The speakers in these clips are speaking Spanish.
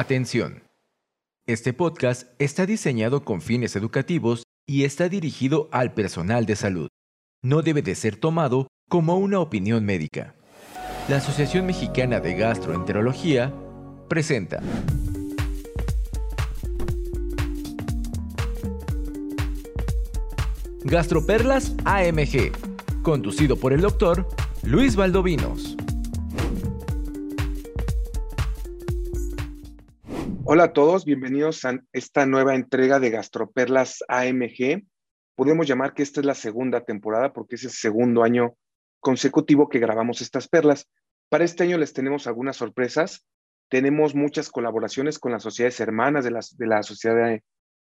Atención. Este podcast está diseñado con fines educativos y está dirigido al personal de salud. No debe de ser tomado como una opinión médica. La Asociación Mexicana de Gastroenterología presenta. Gastroperlas AMG, conducido por el doctor Luis Valdovinos. Hola a todos, bienvenidos a esta nueva entrega de Gastroperlas AMG. Podemos llamar que esta es la segunda temporada porque es el segundo año consecutivo que grabamos estas perlas. Para este año les tenemos algunas sorpresas. Tenemos muchas colaboraciones con las sociedades hermanas de la Sociedad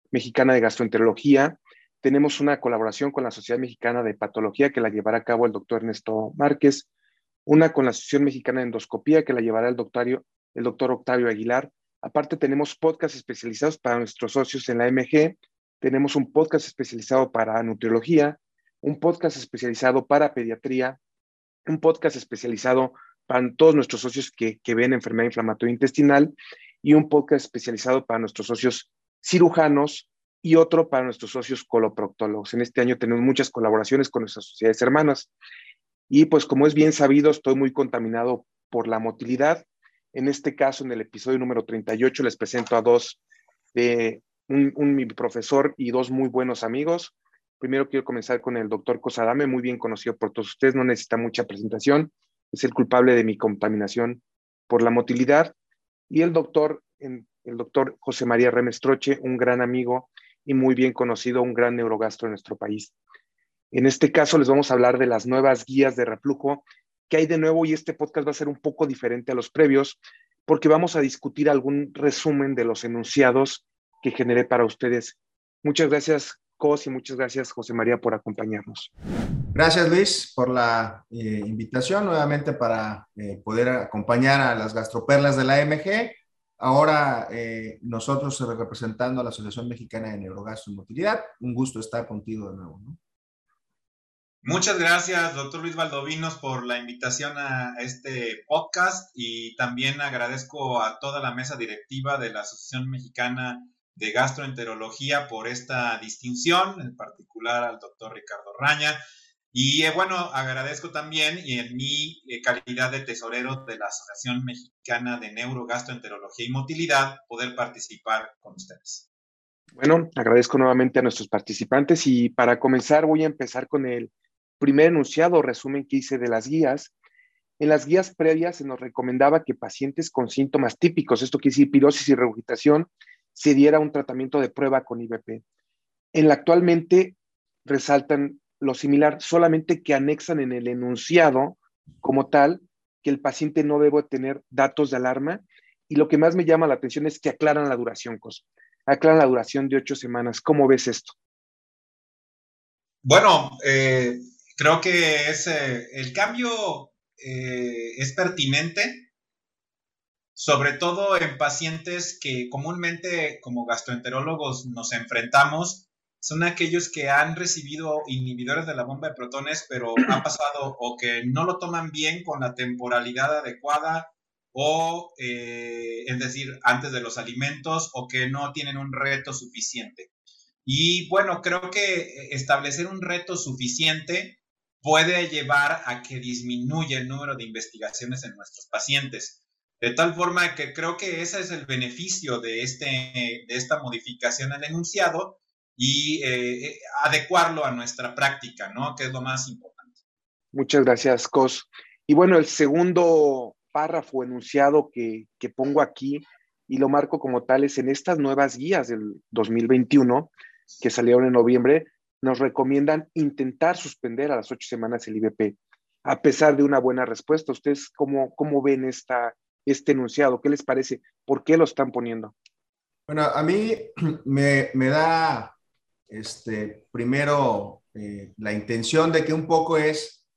Mexicana de Gastroenterología. Tenemos una colaboración con la Sociedad Mexicana de Patología que la llevará a cabo el doctor Ernesto Márquez. Una con la Asociación Mexicana de Endoscopía que la llevará el doctor Octavio Aguilar. Aparte tenemos podcasts especializados para nuestros socios en la AMG, tenemos un podcast especializado para nutriología, un podcast especializado para pediatría, un podcast especializado para todos nuestros socios que ven enfermedad inflamatoria intestinal y un podcast especializado para nuestros socios cirujanos y otro para nuestros socios coloproctólogos. En este año tenemos muchas colaboraciones con nuestras sociedades hermanas y pues como es bien sabido estoy muy contaminado por la motilidad. En este caso, en el episodio número 38, les presento a dos de mi profesor y dos muy buenos amigos. Primero quiero comenzar con el doctor Cosadame, muy bien conocido por todos ustedes, no necesita mucha presentación, es el culpable de mi contaminación por la motilidad. Y el doctor José María Remes Troche, un gran amigo y muy bien conocido, un gran neurogastro en nuestro país. En este caso, les vamos a hablar de las nuevas guías de reflujo que hay de nuevo, y este podcast va a ser un poco diferente a los previos, porque vamos a discutir algún resumen de los enunciados que generé para ustedes. Muchas gracias, Cos, y muchas gracias, José María, por acompañarnos. Gracias, Luis, por la invitación nuevamente para poder acompañar a las gastroperlas de la AMG. Ahora nosotros representando a la Asociación Mexicana de Neurogastro y Motilidad. Un gusto estar contigo de nuevo, ¿no? Muchas gracias, doctor Luis Valdovinos, por la invitación a este podcast y también agradezco a toda la mesa directiva de la Asociación Mexicana de Gastroenterología por esta distinción, en particular al doctor Ricardo Raña. Y bueno, agradezco también y en mi calidad de tesorero de la Asociación Mexicana de Neurogastroenterología y Motilidad poder participar con ustedes. Bueno, agradezco nuevamente a nuestros participantes y para comenzar voy a empezar con el primer enunciado, resumen que hice de las guías. En las guías previas se nos recomendaba que pacientes con síntomas típicos, esto quiere decir pirosis y regurgitación, se diera un tratamiento de prueba con IBP. En la actualmente resaltan lo similar, solamente que anexan en el enunciado como tal que el paciente no debe tener datos de alarma y lo que más me llama la atención es que aclaran la duración, aclaran la duración de 8 semanas. ¿Cómo ves esto? Bueno, creo que el cambio es pertinente, sobre todo en pacientes que comúnmente como gastroenterólogos nos enfrentamos, son aquellos que han recibido inhibidores de la bomba de protones, pero ha pasado o que no lo toman bien con la temporalidad adecuada, o es decir, antes de los alimentos, o que no tienen un reto suficiente. Y bueno, creo que establecer un reto suficiente puede llevar a que disminuya el número de investigaciones en nuestros pacientes. De tal forma que creo que ese es el beneficio de esta modificación al enunciado y adecuarlo a nuestra práctica, ¿no? Que es lo más importante. Muchas gracias, Cos. Y bueno, el segundo párrafo enunciado que pongo aquí y lo marco como tal es en estas nuevas guías del 2021 que salieron en noviembre, nos recomiendan intentar suspender a las 8 semanas el IBP, a pesar de una buena respuesta. ¿Ustedes cómo ven este enunciado? ¿Qué les parece? ¿Por qué lo están poniendo? Bueno, a mí me da, primero, la intención de que un poco es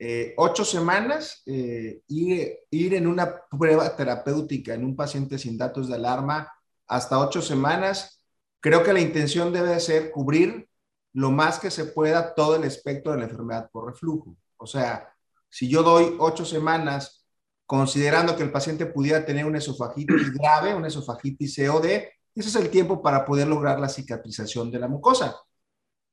8 semanas ir en una prueba terapéutica en un paciente sin datos de alarma hasta 8 semanas. Creo que la intención debe ser cubrir lo más que se pueda todo el espectro de la enfermedad por reflujo. O sea, si yo doy 8 semanas considerando que el paciente pudiera tener una esofagitis grave, una esofagitis COD, ese es el tiempo para poder lograr la cicatrización de la mucosa.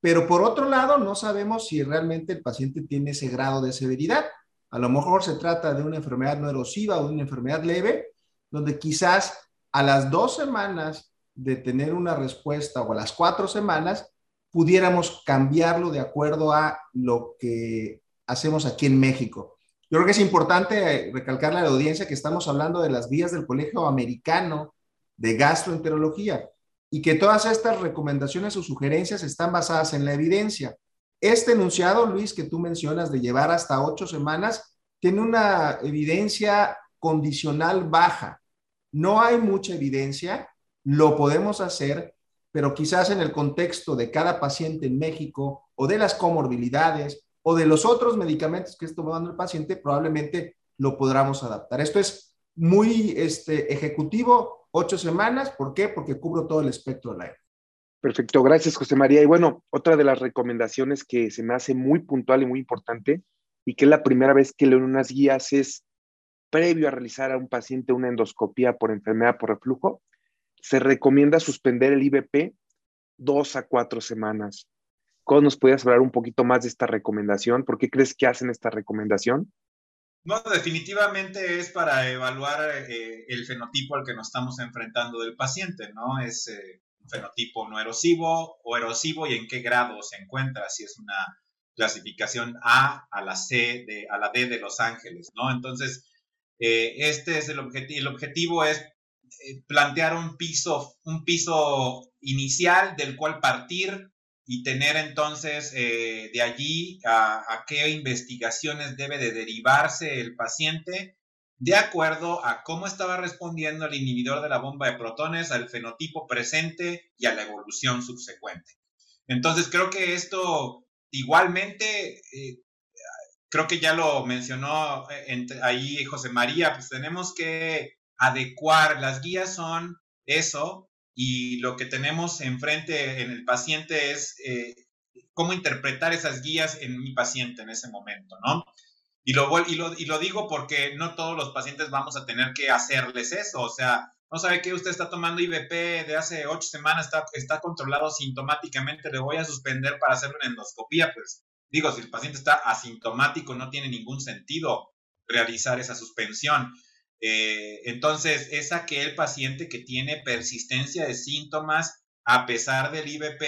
Pero por otro lado, no sabemos si realmente el paciente tiene ese grado de severidad. A lo mejor se trata de una enfermedad no erosiva o de una enfermedad leve, donde quizás a las 2 semanas de tener una respuesta o a las 4 semanas, pudiéramos cambiarlo de acuerdo a lo que hacemos aquí en México. Yo creo que es importante recalcarle a la audiencia que estamos hablando de las guías del Colegio Americano de Gastroenterología y que todas estas recomendaciones o sugerencias están basadas en la evidencia. Este enunciado, Luis, que tú mencionas de llevar hasta 8 semanas, tiene una evidencia condicional baja. No hay mucha evidencia, lo podemos hacer, pero quizás en el contexto de cada paciente en México o de las comorbilidades o de los otros medicamentos que está tomando el paciente, probablemente lo podamos adaptar. Esto es muy ejecutivo, 8 semanas. ¿Por qué? Porque cubro todo el espectro del aire. Perfecto, gracias José María. Y bueno, otra de las recomendaciones que se me hace muy puntual y muy importante y que es la primera vez que leo unas guías es previo a realizar a un paciente una endoscopía por enfermedad por reflujo, se recomienda suspender el IBP 2 a 4 semanas. ¿Cómo nos podrías hablar un poquito más de esta recomendación? ¿Por qué crees que hacen esta recomendación? No, definitivamente es para evaluar el fenotipo al que nos estamos enfrentando del paciente, ¿no? Es un fenotipo no erosivo o erosivo y en qué grado se encuentra, si es una clasificación A a la D de Los Ángeles, ¿no? Entonces, este es el objetivo. El objetivo es plantear un piso inicial del cual partir y tener entonces de allí a qué investigaciones debe de derivarse el paciente de acuerdo a cómo estaba respondiendo el inhibidor de la bomba de protones al fenotipo presente y a la evolución subsecuente. Entonces creo que esto igualmente, creo que ya lo mencionó ahí José María, pues tenemos que adecuar, las guías son eso y lo que tenemos enfrente en el paciente es cómo interpretar esas guías en mi paciente en ese momento, ¿no? Y lo digo porque no todos los pacientes vamos a tener que hacerles eso, o sea, no sabe que usted está tomando IBP de hace 8 semanas, está controlado sintomáticamente, le voy a suspender para hacer una endoscopía, pues digo, si el paciente está asintomático no tiene ningún sentido realizar esa suspensión. Entonces, es aquel paciente que tiene persistencia de síntomas a pesar del IBP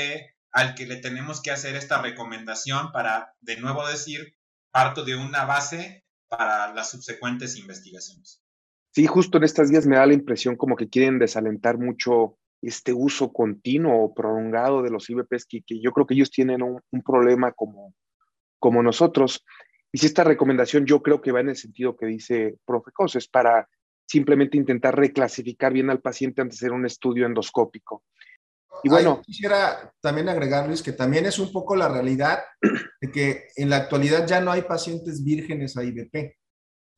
al que le tenemos que hacer esta recomendación para, de nuevo decir, parto de una base para las subsecuentes investigaciones. Sí, justo en estas guías me da la impresión como que quieren desalentar mucho este uso continuo o prolongado de los IBPs, que yo creo que ellos tienen un problema como nosotros. Y si esta recomendación yo creo que va en el sentido que dice profe Cos, es para simplemente intentar reclasificar bien al paciente antes de hacer un estudio endoscópico. Y bueno, ahí quisiera también agregar, Luis, que también es un poco la realidad de que en la actualidad ya no hay pacientes vírgenes a IBP.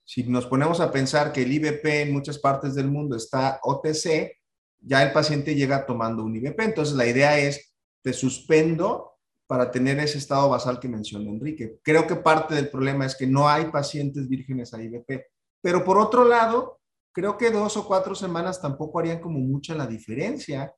Si nos ponemos a pensar que el IBP en muchas partes del mundo está OTC, ya el paciente llega tomando un IBP. Entonces la idea es, te suspendo para tener ese estado basal que mencionó Enrique. Creo que parte del problema es que no hay pacientes vírgenes a IBP. Pero por otro lado, creo que 2 o 4 semanas tampoco harían como mucha la diferencia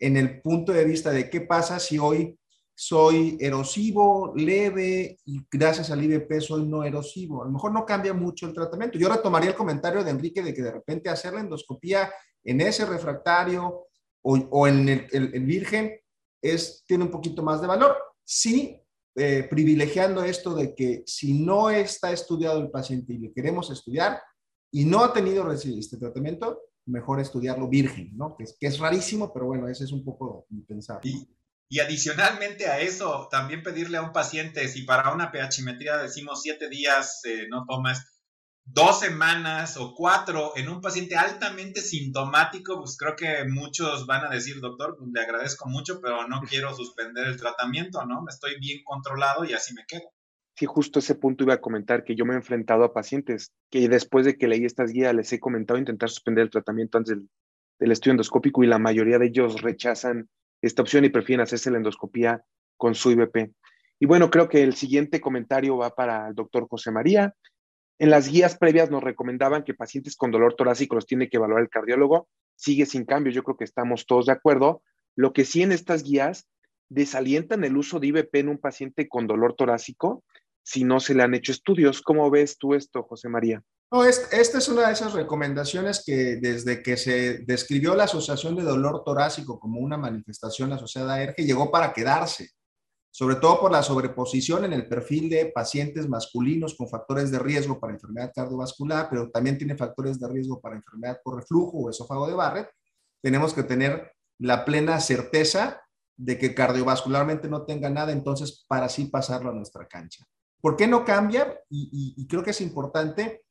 en el punto de vista de qué pasa si hoy soy erosivo, leve, y gracias al IBP soy no erosivo. A lo mejor no cambia mucho el tratamiento. Yo retomaría el comentario de Enrique de que de repente hacer la endoscopía en ese refractario o en el virgen tiene un poquito más de valor. Sí, privilegiando esto de que si no está estudiado el paciente y le queremos estudiar y no ha tenido este tratamiento, mejor estudiarlo virgen, ¿no? Que es rarísimo, pero bueno, ese es un poco impensable. Y adicionalmente a eso, también pedirle a un paciente, si para una pHimetría decimos 7 días, no tomas 2 semanas o 4, en un paciente altamente sintomático, pues creo que muchos van a decir, doctor, pues le agradezco mucho, pero no quiero suspender el tratamiento, ¿no? Estoy bien controlado y así me quedo. Sí, justo ese punto iba a comentar, que yo me he enfrentado a pacientes que después de que leí estas guías les he comentado intentar suspender el tratamiento antes del estudio endoscópico y la mayoría de ellos rechazan esta opción y prefieren hacerse la endoscopía con su IBP. Y bueno, creo que el siguiente comentario va para el doctor José María. En las guías previas nos recomendaban que pacientes con dolor torácico los tiene que evaluar el cardiólogo. Sigue sin cambio, yo creo que estamos todos de acuerdo. Lo que sí en estas guías desalientan el uso de IVP en un paciente con dolor torácico si no se le han hecho estudios. ¿Cómo ves tú esto, José María? No, esta es una de esas recomendaciones que desde que se describió la asociación de dolor torácico como una manifestación asociada a ERG, llegó para quedarse, sobre todo por la sobreposición en el perfil de pacientes masculinos con factores de riesgo para enfermedad cardiovascular, pero también tiene factores de riesgo para enfermedad por reflujo o esófago de Barrett. Tenemos que tener la plena certeza de que cardiovascularmente no tenga nada, entonces para así pasarlo a nuestra cancha. ¿Por qué no cambia? Y creo que es importante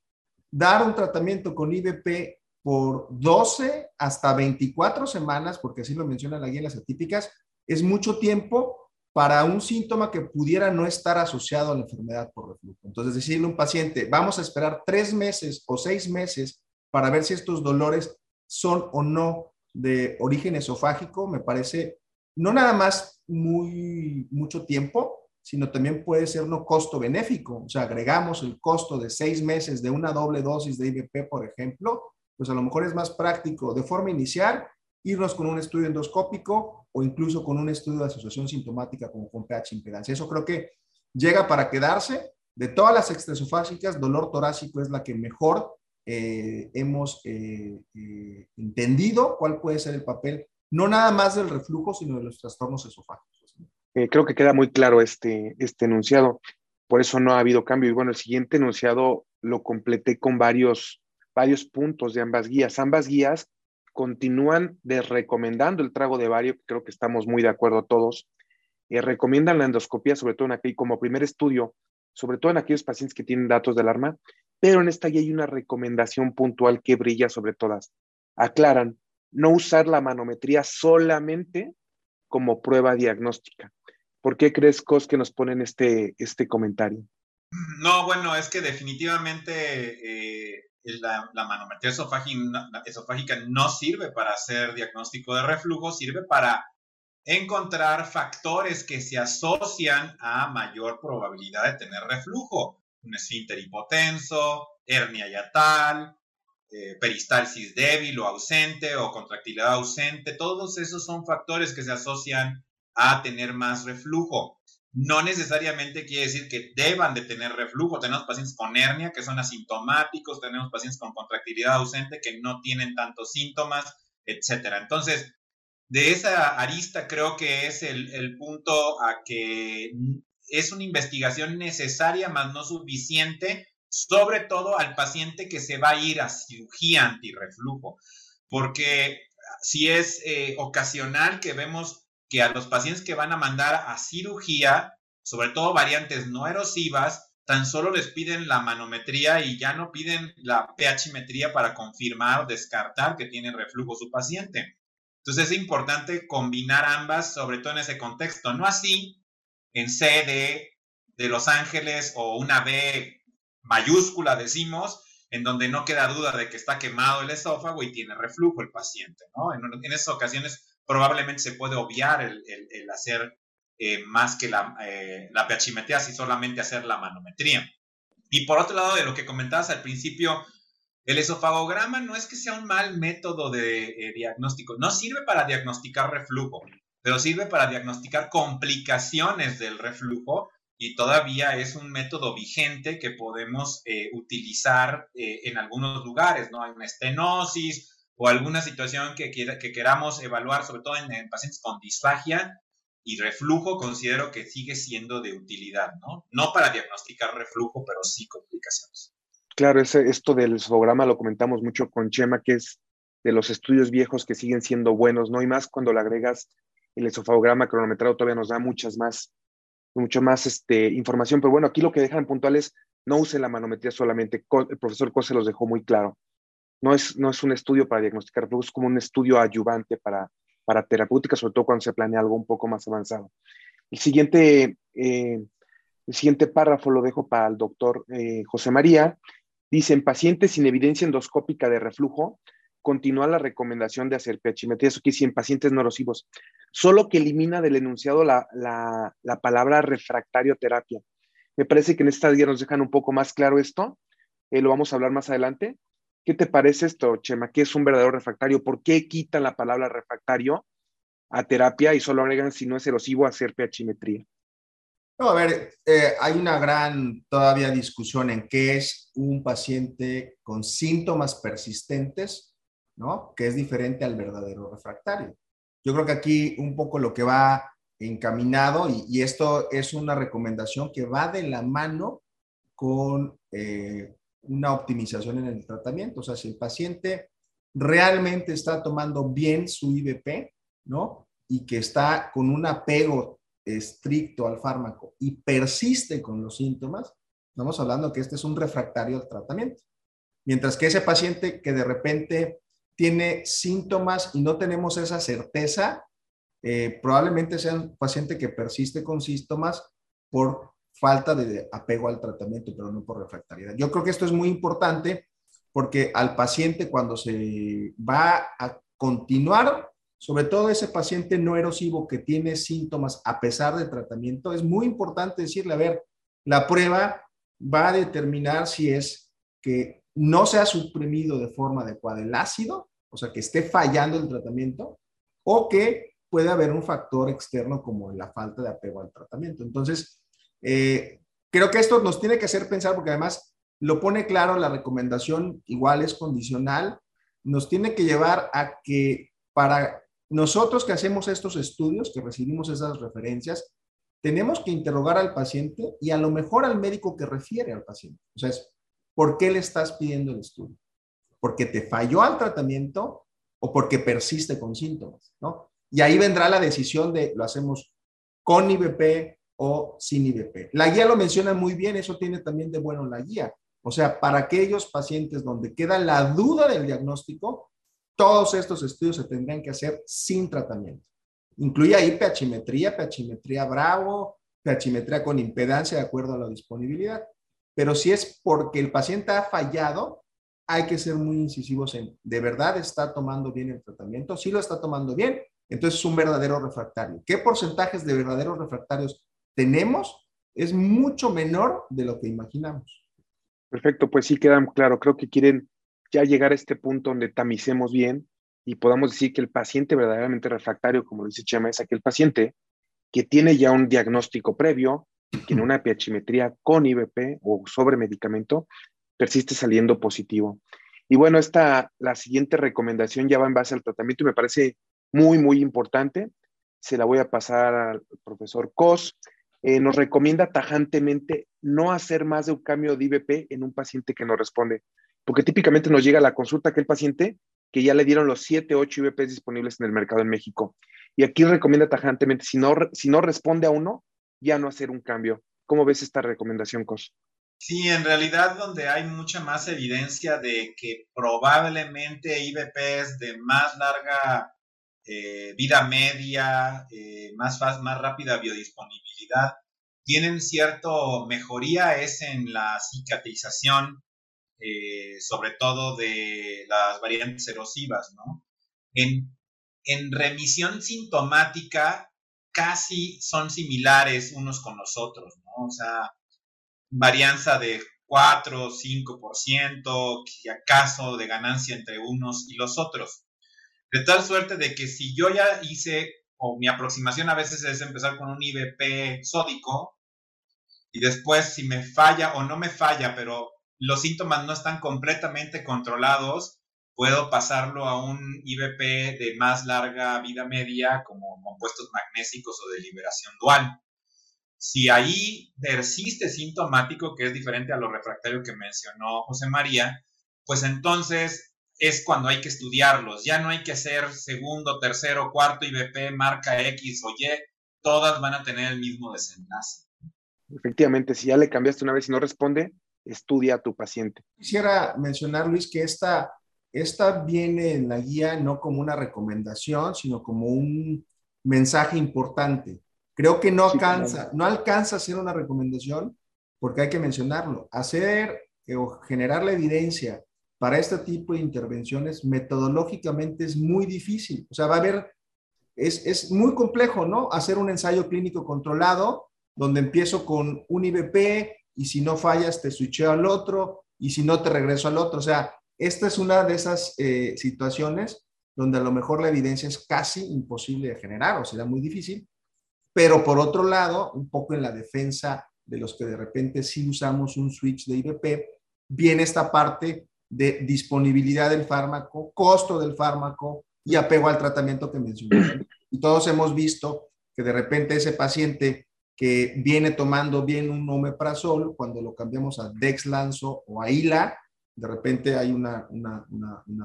dar un tratamiento con IVP por 12 hasta 24 semanas, porque así lo menciona la guía en las atípicas, es mucho tiempo para un síntoma que pudiera no estar asociado a la enfermedad por reflujo. Entonces, decirle a un paciente, vamos a esperar 3 meses o 6 meses para ver si estos dolores son o no de origen esofágico, me parece no nada más mucho tiempo, sino también puede ser no costo benéfico. O sea, agregamos el costo de 6 meses de una doble dosis de IVP, por ejemplo, pues a lo mejor es más práctico de forma inicial irnos con un estudio endoscópico o incluso con un estudio de asociación sintomática como con pH impedancia. Eso creo que llega para quedarse. De todas las extraesofágicas, dolor torácico es la que mejor hemos entendido cuál puede ser el papel, no nada más del reflujo, sino de los trastornos esofágicos. Creo que queda muy claro este enunciado, por eso no ha habido cambio. Y bueno, el siguiente enunciado lo completé con varios puntos de ambas guías. Ambas guías continúan desrecomendando el trago de bario, que creo que estamos muy de acuerdo todos. Recomiendan la endoscopía, sobre todo en aquel, como primer estudio, sobre todo en aquellos pacientes que tienen datos de alarma, pero en esta guía hay una recomendación puntual que brilla sobre todas. Aclaran no usar la manometría solamente como prueba diagnóstica. ¿Por qué crees, Cos, que nos ponen este comentario? No, bueno, es que definitivamente la manometría esofágica no sirve para hacer diagnóstico de reflujo, sirve para encontrar factores que se asocian a mayor probabilidad de tener reflujo. Un esfínter hipotenso, hernia hiatal, peristalsis débil o ausente o contractilidad ausente, todos esos son factores que se asocian a tener más reflujo. No necesariamente quiere decir que deban de tener reflujo. Tenemos pacientes con hernia que son asintomáticos, tenemos pacientes con contractilidad ausente que no tienen tantos síntomas, etcétera. Entonces, de esa arista creo que es el punto a que es una investigación necesaria, más no suficiente, sobre todo al paciente que se va a ir a cirugía antirreflujo, porque si es ocasional que vemos que a los pacientes que van a mandar a cirugía, sobre todo variantes no erosivas, tan solo les piden la manometría y ya no piden la pHmetría para confirmar o descartar que tiene reflujo su paciente. Entonces es importante combinar ambas, sobre todo en ese contexto, no así en CD de Los Ángeles o una B mayúscula, decimos, en donde no queda duda de que está quemado el esófago y tiene reflujo el paciente, ¿no? En esas ocasiones probablemente se puede obviar el hacer más que la pHmetría, si solamente hacer la manometría. Y por otro lado, de lo que comentabas al principio, el esofagograma no es que sea un mal método de diagnóstico, no sirve para diagnosticar reflujo, pero sirve para diagnosticar complicaciones del reflujo, y todavía es un método vigente que podemos utilizar en algunos lugares, ¿no? Hay una estenosis o alguna situación que queramos evaluar, sobre todo en pacientes con disfagia y reflujo, considero que sigue siendo de utilidad, ¿no? No para diagnosticar reflujo, pero sí complicaciones. Claro, esto del esofagograma lo comentamos mucho con Chema, que es de los estudios viejos que siguen siendo buenos, ¿no? Y más cuando le agregas el esofagograma cronometrado, todavía nos da mucho más información, pero bueno, aquí lo que dejan puntual es no usen la manometría solamente. El profesor Cos se los dejó muy claro. No es un estudio para diagnosticar reflujo, es como un estudio ayudante para terapéutica, sobre todo cuando se planea algo un poco más avanzado. El siguiente párrafo lo dejo para el doctor José María. Dice, en pacientes sin evidencia endoscópica de reflujo, continúa la recomendación de hacer pHmetría, eso que sí en pacientes no erosivos, solo que elimina del enunciado la palabra refractarioterapia. Me parece que en esta guía nos dejan un poco más claro esto, lo vamos a hablar más adelante. ¿Qué te parece esto, Chema? ¿Qué es un verdadero refractario? ¿Por qué quitan la palabra refractario a terapia y solo agregan, si no es erosivo, a hacer pHimetría? No, a ver, hay una gran todavía discusión en qué es un paciente con síntomas persistentes, ¿no? Que es diferente al verdadero refractario. Yo creo que aquí un poco lo que va encaminado, y esto es una recomendación que va de la mano con una optimización en el tratamiento. O sea, si el paciente realmente está tomando bien su IBP, ¿no? Y que está con un apego estricto al fármaco y persiste con los síntomas, estamos hablando que este es un refractario al tratamiento. Mientras que ese paciente que de repente tiene síntomas y no tenemos esa certeza, probablemente sea un paciente que persiste con síntomas por falta de apego al tratamiento, pero no por refractariedad. Yo creo que esto es muy importante porque al paciente, cuando se va a continuar, sobre todo ese paciente no erosivo que tiene síntomas a pesar del tratamiento, es muy importante decirle, a ver, la prueba va a determinar si es que no se ha suprimido de forma adecuada el ácido, o sea, que esté fallando el tratamiento, o que puede haber un factor externo como la falta de apego al tratamiento. Entonces, creo que esto nos tiene que hacer pensar, porque además lo pone claro, la recomendación igual es condicional, nos tiene que llevar a que para nosotros que hacemos estos estudios, que recibimos esas referencias, tenemos que interrogar al paciente y a lo mejor al médico que refiere al paciente. O sea, es, ¿por qué le estás pidiendo el estudio? ¿Porque te falló al tratamiento o porque persiste con síntomas, ¿no? Y ahí vendrá la decisión de lo hacemos con IBP o sin IBP. La guía lo menciona muy bien, eso tiene también de bueno la guía. O sea, para aquellos pacientes donde queda la duda del diagnóstico, todos estos estudios se tendrían que hacer sin tratamiento. Incluye ahí pHimetría, pHimetría Bravo, pHimetría con impedancia de acuerdo a la disponibilidad. Pero si es porque el paciente ha fallado, hay que ser muy incisivos en, ¿de verdad está tomando bien el tratamiento? Si lo está tomando bien, entonces es un verdadero refractario. ¿Qué porcentajes de verdaderos refractarios tenemos? Es mucho menor de lo que imaginamos. Perfecto, pues sí quedan claro. Creo que quieren ya llegar a este punto donde tamicemos bien y podamos decir que el paciente verdaderamente refractario, como lo dice Chema, es aquel paciente que tiene ya un diagnóstico previo, que en una pHimetría con IBP o sobre medicamento persiste saliendo positivo. Y bueno, la siguiente recomendación ya va en base al tratamiento y me parece muy, muy importante. Se la voy a pasar al profesor Cos. Nos recomienda tajantemente no hacer más de un cambio de IBP en un paciente que no responde, porque típicamente nos llega a la consulta aquel paciente que ya le dieron los 7, 8 IBPs disponibles en el mercado en México. Y aquí recomienda tajantemente, si no responde a uno, ya no hacer un cambio. ¿Cómo ves esta recomendación, Cos? Sí, en realidad donde hay mucha más evidencia de que probablemente IBPs de más larga vida media, más rápida biodisponibilidad, tienen cierta mejoría es en la cicatrización, sobre todo de las variantes erosivas, ¿no? En remisión sintomática casi son similares unos con los otros, ¿no? O sea, varianza de 4, 5%, y acaso de ganancia entre unos y los otros. De tal suerte de que si yo ya hice, o mi aproximación a veces es empezar con un IBP sódico, y después si me falla o no me falla, pero los síntomas no están completamente controlados, puedo pasarlo a un IBP de más larga vida media, como compuestos magnésicos o de liberación dual. Si ahí persiste sintomático, que es diferente a lo refractario que mencionó José María, pues entonces es cuando hay que estudiarlos. Ya no hay que hacer segundo, tercero, cuarto IBP, marca X o Y. Todas van a tener el mismo desenlace. Efectivamente, si ya le cambiaste una vez y no responde, estudia a tu paciente. Quisiera mencionar, Luis, que esta viene en la guía no como una recomendación, sino como un mensaje importante. Creo que no alcanza a ser una recomendación, porque hay que mencionarlo. Hacer o generar la evidencia para este tipo de intervenciones metodológicamente es muy difícil. O sea, va a haber, es muy complejo, ¿no? Hacer un ensayo clínico controlado donde empiezo con un IBP y si no fallas te switcheo al otro y si no te regreso al otro. O sea, esta es una de esas situaciones donde a lo mejor la evidencia es casi imposible de generar, o será muy difícil, pero por otro lado, un poco en la defensa de los que de repente sí usamos un switch de IBP, viene esta parte de disponibilidad del fármaco, costo del fármaco y apego al tratamiento que mencioné. Y todos hemos visto que de repente ese paciente que viene tomando bien un omeprazol, cuando lo cambiamos a Dexlanzo o a Ila, de repente hay una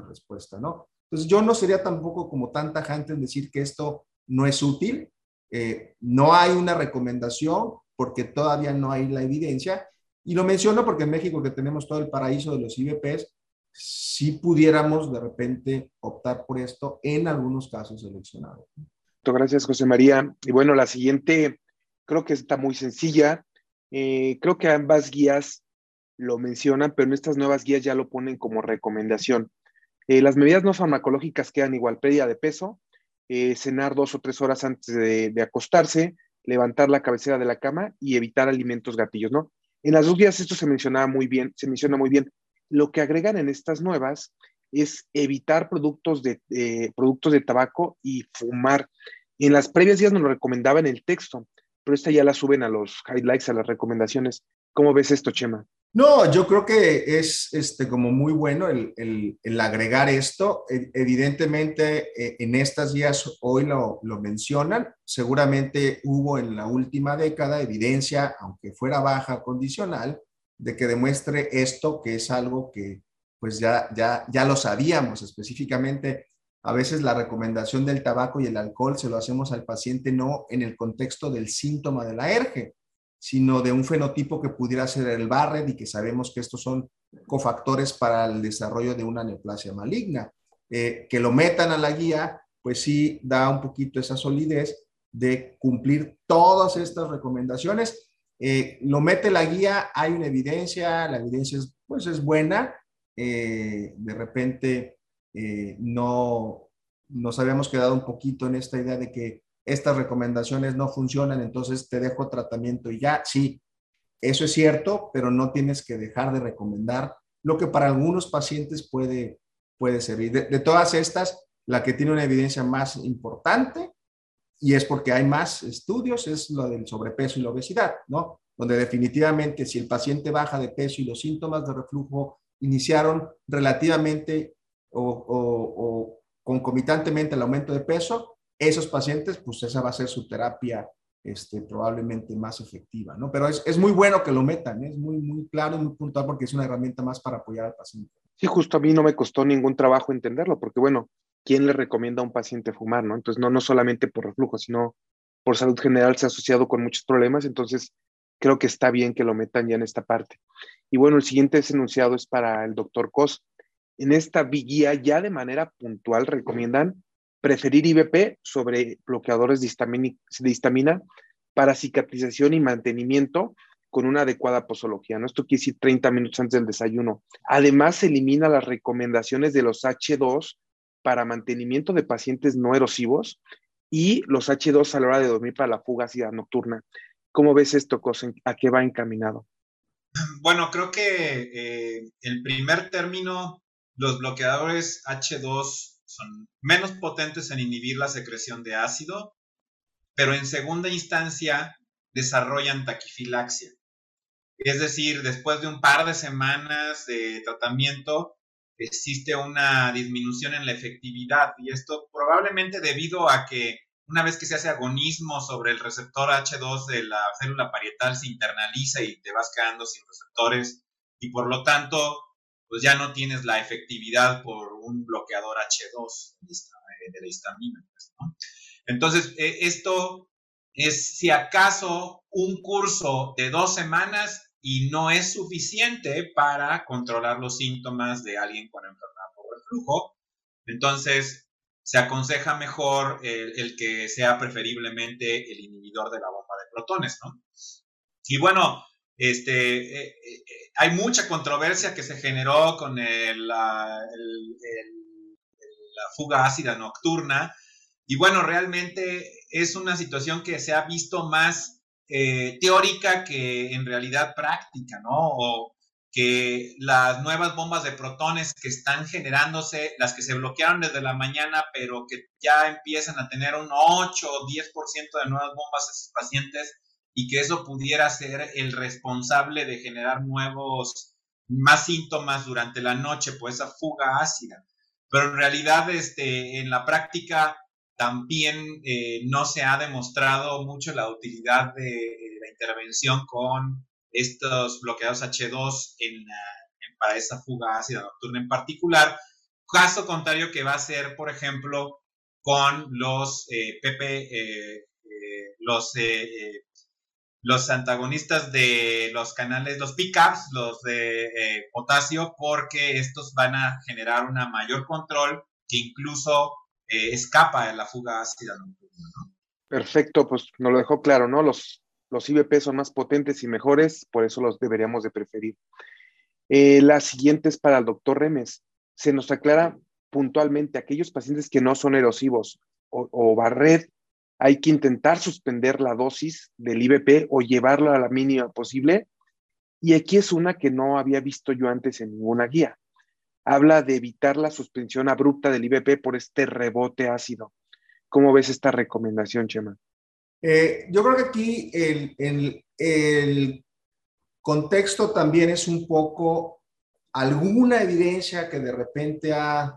respuesta, ¿no? Entonces yo no sería tampoco como tan tajante en decir que esto no es útil, no hay una recomendación porque todavía no hay la evidencia, y lo menciono porque en México, que tenemos todo el paraíso de los IBPs, sí pudiéramos de repente optar por esto en algunos casos seleccionados. Gracias, José María. Y bueno, la siguiente creo que está muy sencilla. Creo que ambas guías lo mencionan, pero en estas nuevas guías ya lo ponen como recomendación. Las medidas no farmacológicas quedan igual: pérdida de peso, cenar 2 o 3 horas antes de acostarse, levantar la cabecera de la cama y evitar alimentos gatillos, ¿no? En las dos guías esto se mencionaba muy bien, se menciona muy bien. Lo que agregan en estas nuevas es evitar productos de tabaco y fumar. En las previas guías nos lo recomendaban en el texto, pero esta ya la suben a los highlights, a las recomendaciones. ¿Cómo ves esto, Chema? No, yo creo que es como muy bueno el agregar esto. Evidentemente, en estas guías hoy lo mencionan. Seguramente hubo en la última década evidencia, aunque fuera baja, condicional, de que demuestre esto, que es algo que pues ya lo sabíamos. Específicamente, a veces la recomendación del tabaco y el alcohol se lo hacemos al paciente no en el contexto del síntoma de la ERGE, sino de un fenotipo que pudiera ser el Barrett, y que sabemos que estos son cofactores para el desarrollo de una neoplasia maligna. Que lo metan a la guía, pues sí da un poquito esa solidez de cumplir todas estas recomendaciones. Lo mete la guía, hay una evidencia, la evidencia es buena, de repente no nos habíamos quedado un poquito en esta idea de que estas recomendaciones no funcionan, entonces te dejo tratamiento y ya. Sí, eso es cierto, pero no tienes que dejar de recomendar lo que para algunos pacientes puede servir. De todas estas, la que tiene una evidencia más importante, y es porque hay más estudios, es lo del sobrepeso y la obesidad, ¿no? Donde definitivamente si el paciente baja de peso y los síntomas de reflujo iniciaron relativamente o concomitantemente al aumento de peso, esos pacientes, pues esa va a ser su terapia probablemente más efectiva, ¿no? Pero es muy bueno que lo metan, es muy, muy claro y muy puntual, porque es una herramienta más para apoyar al paciente. Sí, justo a mí no me costó ningún trabajo entenderlo, porque bueno, ¿quién le recomienda a un paciente fumar, no? Entonces, no solamente por reflujo, sino por salud general se ha asociado con muchos problemas, entonces creo que está bien que lo metan ya en esta parte. Y bueno, el siguiente enunciado es para el doctor Cos. En esta guía ya de manera puntual recomiendan preferir IBP sobre bloqueadores de histamina para cicatrización y mantenimiento con una adecuada posología, ¿no? Esto quiere decir 30 minutos antes del desayuno. Además, se elimina las recomendaciones de los H2 para mantenimiento de pacientes no erosivos y los H2 a la hora de dormir para la fugacidad nocturna. ¿Cómo ves esto, Cosen? ¿A qué va encaminado? Bueno, creo que el primer término, los bloqueadores H2 son menos potentes en inhibir la secreción de ácido, pero en segunda instancia desarrollan taquifilaxia. Es decir, después de un par de semanas de tratamiento, existe una disminución en la efectividad, y esto probablemente debido a que una vez que se hace agonismo sobre el receptor H2 de la célula parietal, se internaliza y te vas quedando sin receptores, y por lo tanto pues ya no tienes la efectividad por un bloqueador H2 de la histamina, pues, ¿no? Entonces esto es, si acaso, un curso de 2 semanas, y no es suficiente para controlar los síntomas de alguien con enfermedad por reflujo. Entonces, se aconseja mejor el que sea preferiblemente el inhibidor de la bomba de protones, ¿no? Y bueno, hay mucha controversia que se generó con la fuga ácida nocturna, y bueno, realmente es una situación que se ha visto más teórica que en realidad práctica, ¿no? O que las nuevas bombas de protones que están generándose, las que se bloquearon desde la mañana, pero que ya empiezan a tener un 8 o 10% de nuevas bombas a sus pacientes, y que eso pudiera ser el responsable de generar nuevos, más síntomas durante la noche por esa fuga ácida. Pero en realidad, en la práctica también no se ha demostrado mucho la utilidad de la intervención con estos bloqueados H2 para esa fuga ácida nocturna en particular. Caso contrario que va a ser, por ejemplo, con los antagonistas de los canales, los pickups, los de potasio, porque estos van a generar un mayor control que incluso escapa de la fuga ácida nocturna, ¿no? Perfecto, pues nos lo dejó claro, ¿no? Los IBP son más potentes y mejores, por eso los deberíamos de preferir. La siguiente es para el doctor Remes. Se nos aclara puntualmente aquellos pacientes que no son erosivos o Barrett, hay que intentar suspender la dosis del IBP o llevarla a la mínima posible. Y aquí es una que no había visto yo antes en ninguna guía. Habla de evitar la suspensión abrupta del IBP por este rebote ácido. ¿Cómo ves esta recomendación, Chema? Yo creo que aquí el contexto también es un poco alguna evidencia que de repente ha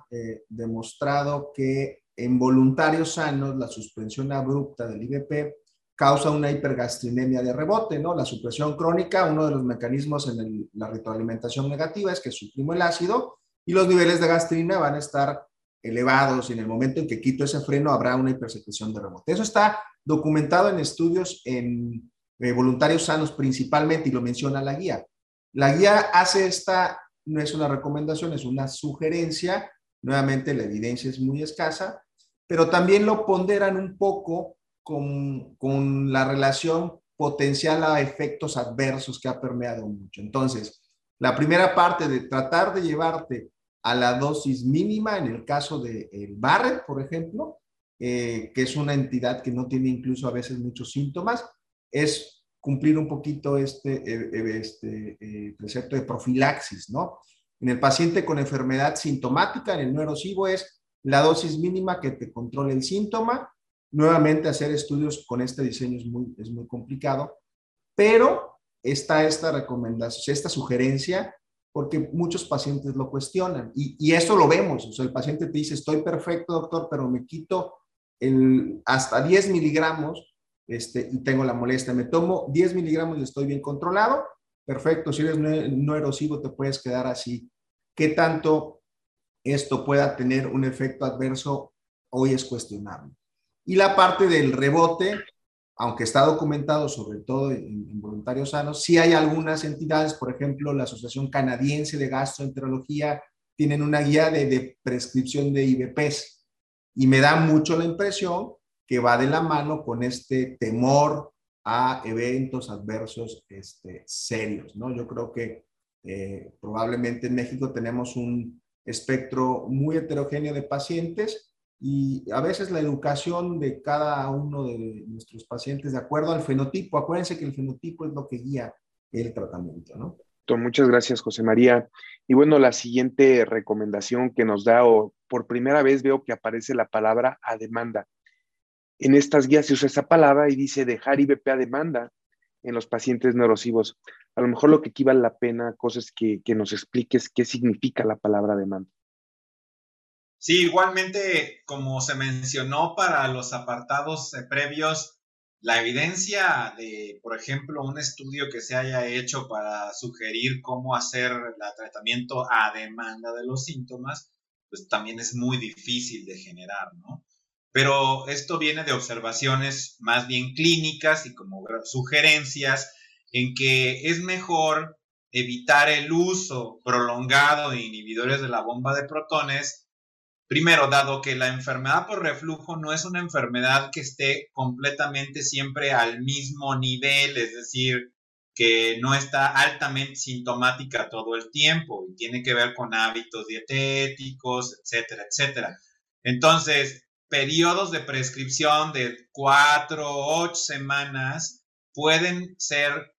demostrado que en voluntarios sanos, la suspensión abrupta del IBP causa una hipergastrinemia de rebote, ¿no? La supresión crónica, uno de los mecanismos en la retroalimentación negativa es que suprimo el ácido y los niveles de gastrina van a estar elevados, y en el momento en que quito ese freno habrá una hipersecreción de rebote. Eso está documentado en estudios en voluntarios sanos principalmente, y lo menciona la guía. La guía hace esta, no es una recomendación, es una sugerencia. Nuevamente la evidencia es muy escasa, pero también lo ponderan un poco con la relación potencial a efectos adversos que ha permeado mucho. Entonces, la primera parte de tratar de llevarte a la dosis mínima, en el caso del Barrett, por ejemplo, que es una entidad que no tiene incluso a veces muchos síntomas, es cumplir un poquito este precepto de profilaxis, ¿no? En el paciente con enfermedad sintomática, en el no erosivo, es la dosis mínima que te controle el síntoma. Nuevamente, hacer estudios con este diseño es muy complicado, pero está esta recomendación, esta sugerencia, porque muchos pacientes lo cuestionan, y eso lo vemos. O sea, el paciente te dice, estoy perfecto, doctor, pero me quito hasta 10 miligramos y tengo la molestia. Me tomo 10 miligramos y estoy bien controlado. Perfecto, si eres no erosivo te puedes quedar así. ¿Qué tanto esto pueda tener un efecto adverso? Hoy es cuestionable. Y la parte del rebote, aunque está documentado sobre todo en voluntarios sanos, sí hay algunas entidades, por ejemplo, la Asociación Canadiense de Gastroenterología, tienen una guía de prescripción de IBPs, y me da mucho la impresión que va de la mano con este temor a eventos adversos serios, ¿no? Yo creo que probablemente en México tenemos un espectro muy heterogéneo de pacientes, y a veces la educación de cada uno de nuestros pacientes de acuerdo al fenotipo. Acuérdense que el fenotipo es lo que guía el tratamiento, ¿no? Muchas gracias, José María. Y bueno, la siguiente recomendación que nos da, o por primera vez veo que aparece la palabra a demanda. En estas guías se usa esa palabra y dice dejar IBP a demanda en los pacientes neurosivos. A lo mejor lo que aquí vale la pena, cosas que nos expliques qué significa la palabra demanda. Sí, igualmente, como se mencionó para los apartados previos, la evidencia de, por ejemplo, un estudio que se haya hecho para sugerir cómo hacer el tratamiento a demanda de los síntomas, pues también es muy difícil de generar, ¿no? Pero esto viene de observaciones más bien clínicas y como sugerencias en que es mejor evitar el uso prolongado de inhibidores de la bomba de protones, primero, dado que la enfermedad por reflujo no es una enfermedad que esté completamente siempre al mismo nivel, es decir, que no está altamente sintomática todo el tiempo, y tiene que ver con hábitos dietéticos, etcétera, etcétera. Entonces, periodos de prescripción de 4 u 8 semanas pueden ser,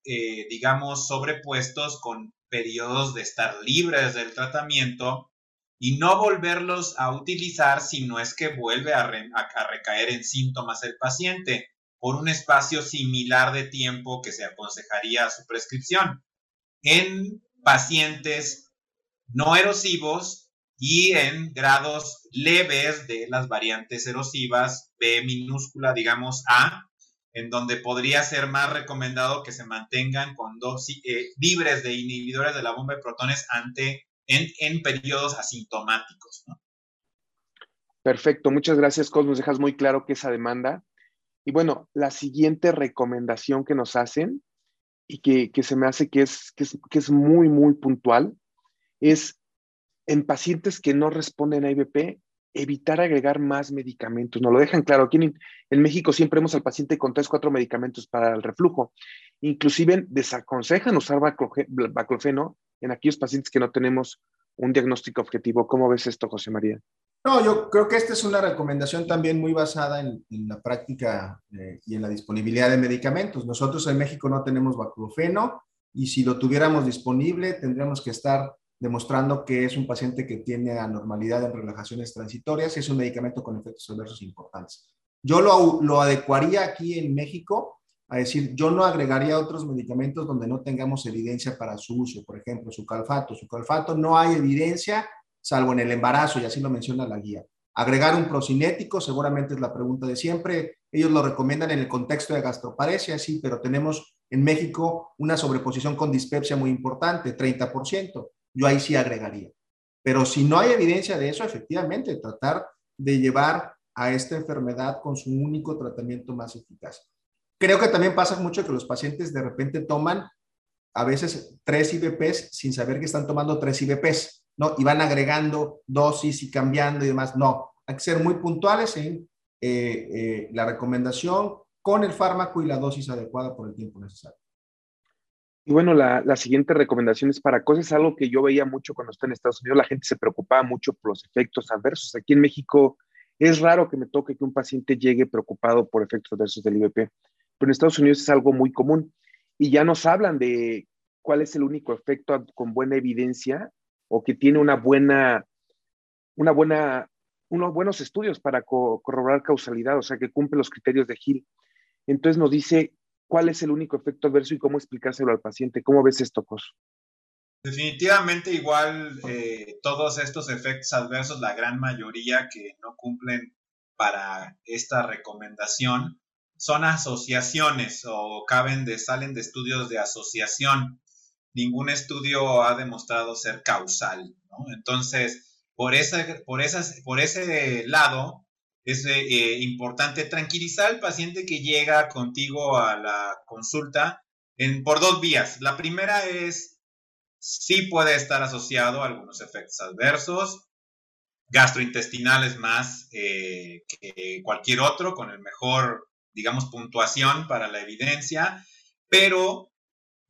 digamos, sobrepuestos con periodos de estar libres del tratamiento y no volverlos a utilizar si no es que vuelve a recaer en síntomas el paciente por un espacio similar de tiempo que se aconsejaría a su prescripción en pacientes no erosivos y en grados leves de las variantes erosivas B minúscula, digamos A, en donde podría ser más recomendado que se mantengan con dosis libres de inhibidores de la bomba de protones en periodos asintomáticos, ¿no? Perfecto, muchas gracias, Cos, nos dejas muy claro que esa demanda. Y bueno, la siguiente recomendación que nos hacen y que se me hace que es muy, muy puntual, es en pacientes que no responden a IBP, evitar agregar más medicamentos. Nos lo dejan claro. Aquí en México siempre vemos al paciente con 3, 4 medicamentos para el reflujo. Inclusive desaconsejan usar baclofeno en aquellos pacientes que no tenemos un diagnóstico objetivo. ¿Cómo ves esto, José María? No, yo creo que esta es una recomendación también muy basada en la práctica y en la disponibilidad de medicamentos. Nosotros en México no tenemos baclofeno y si lo tuviéramos disponible tendríamos que estar demostrando que es un paciente que tiene anormalidad en relajaciones transitorias y es un medicamento con efectos adversos importantes. Yo lo adecuaría aquí en México a decir, yo no agregaría otros medicamentos donde no tengamos evidencia para su uso, por ejemplo, sucalfato. Sucalfato no hay evidencia, salvo en el embarazo, y así lo menciona la guía. Agregar un procinético seguramente es la pregunta de siempre. Ellos lo recomiendan en el contexto de gastroparesia, sí, pero tenemos en México una sobreposición con dispepsia muy importante, 30%. Yo ahí sí agregaría. Pero si no hay evidencia de eso, efectivamente, tratar de llevar a esta enfermedad con su único tratamiento más eficaz. Creo que también pasa mucho que los pacientes de repente toman a veces 3 IBPs sin saber que están tomando 3 IBPs, ¿no? Y van agregando dosis y cambiando y demás. No, hay que ser muy puntuales en la recomendación con el fármaco y la dosis adecuada por el tiempo necesario. Y bueno, la siguiente recomendación es para cosas, algo que yo veía mucho cuando estaba en Estados Unidos, la gente se preocupaba mucho por los efectos adversos. Aquí en México es raro que me toque que un paciente llegue preocupado por efectos adversos del IBP, pero en Estados Unidos es algo muy común. Y ya nos hablan de cuál es el único efecto con buena evidencia o que tiene unos buenos estudios para corroborar causalidad, o sea, que cumple los criterios de Hill. Entonces nos dice ¿cuál es el único efecto adverso y cómo explicárselo al paciente? ¿Cómo ves esto, Cos? Definitivamente igual todos estos efectos adversos, la gran mayoría que no cumplen para esta recomendación, son asociaciones o salen de estudios de asociación. Ningún estudio ha demostrado ser causal, ¿no? Entonces, por ese lado, es importante tranquilizar al paciente que llega contigo a la consulta por dos vías. La primera es, sí puede estar asociado a algunos efectos adversos, gastrointestinales más que cualquier otro, con el mejor, digamos, puntuación para la evidencia, pero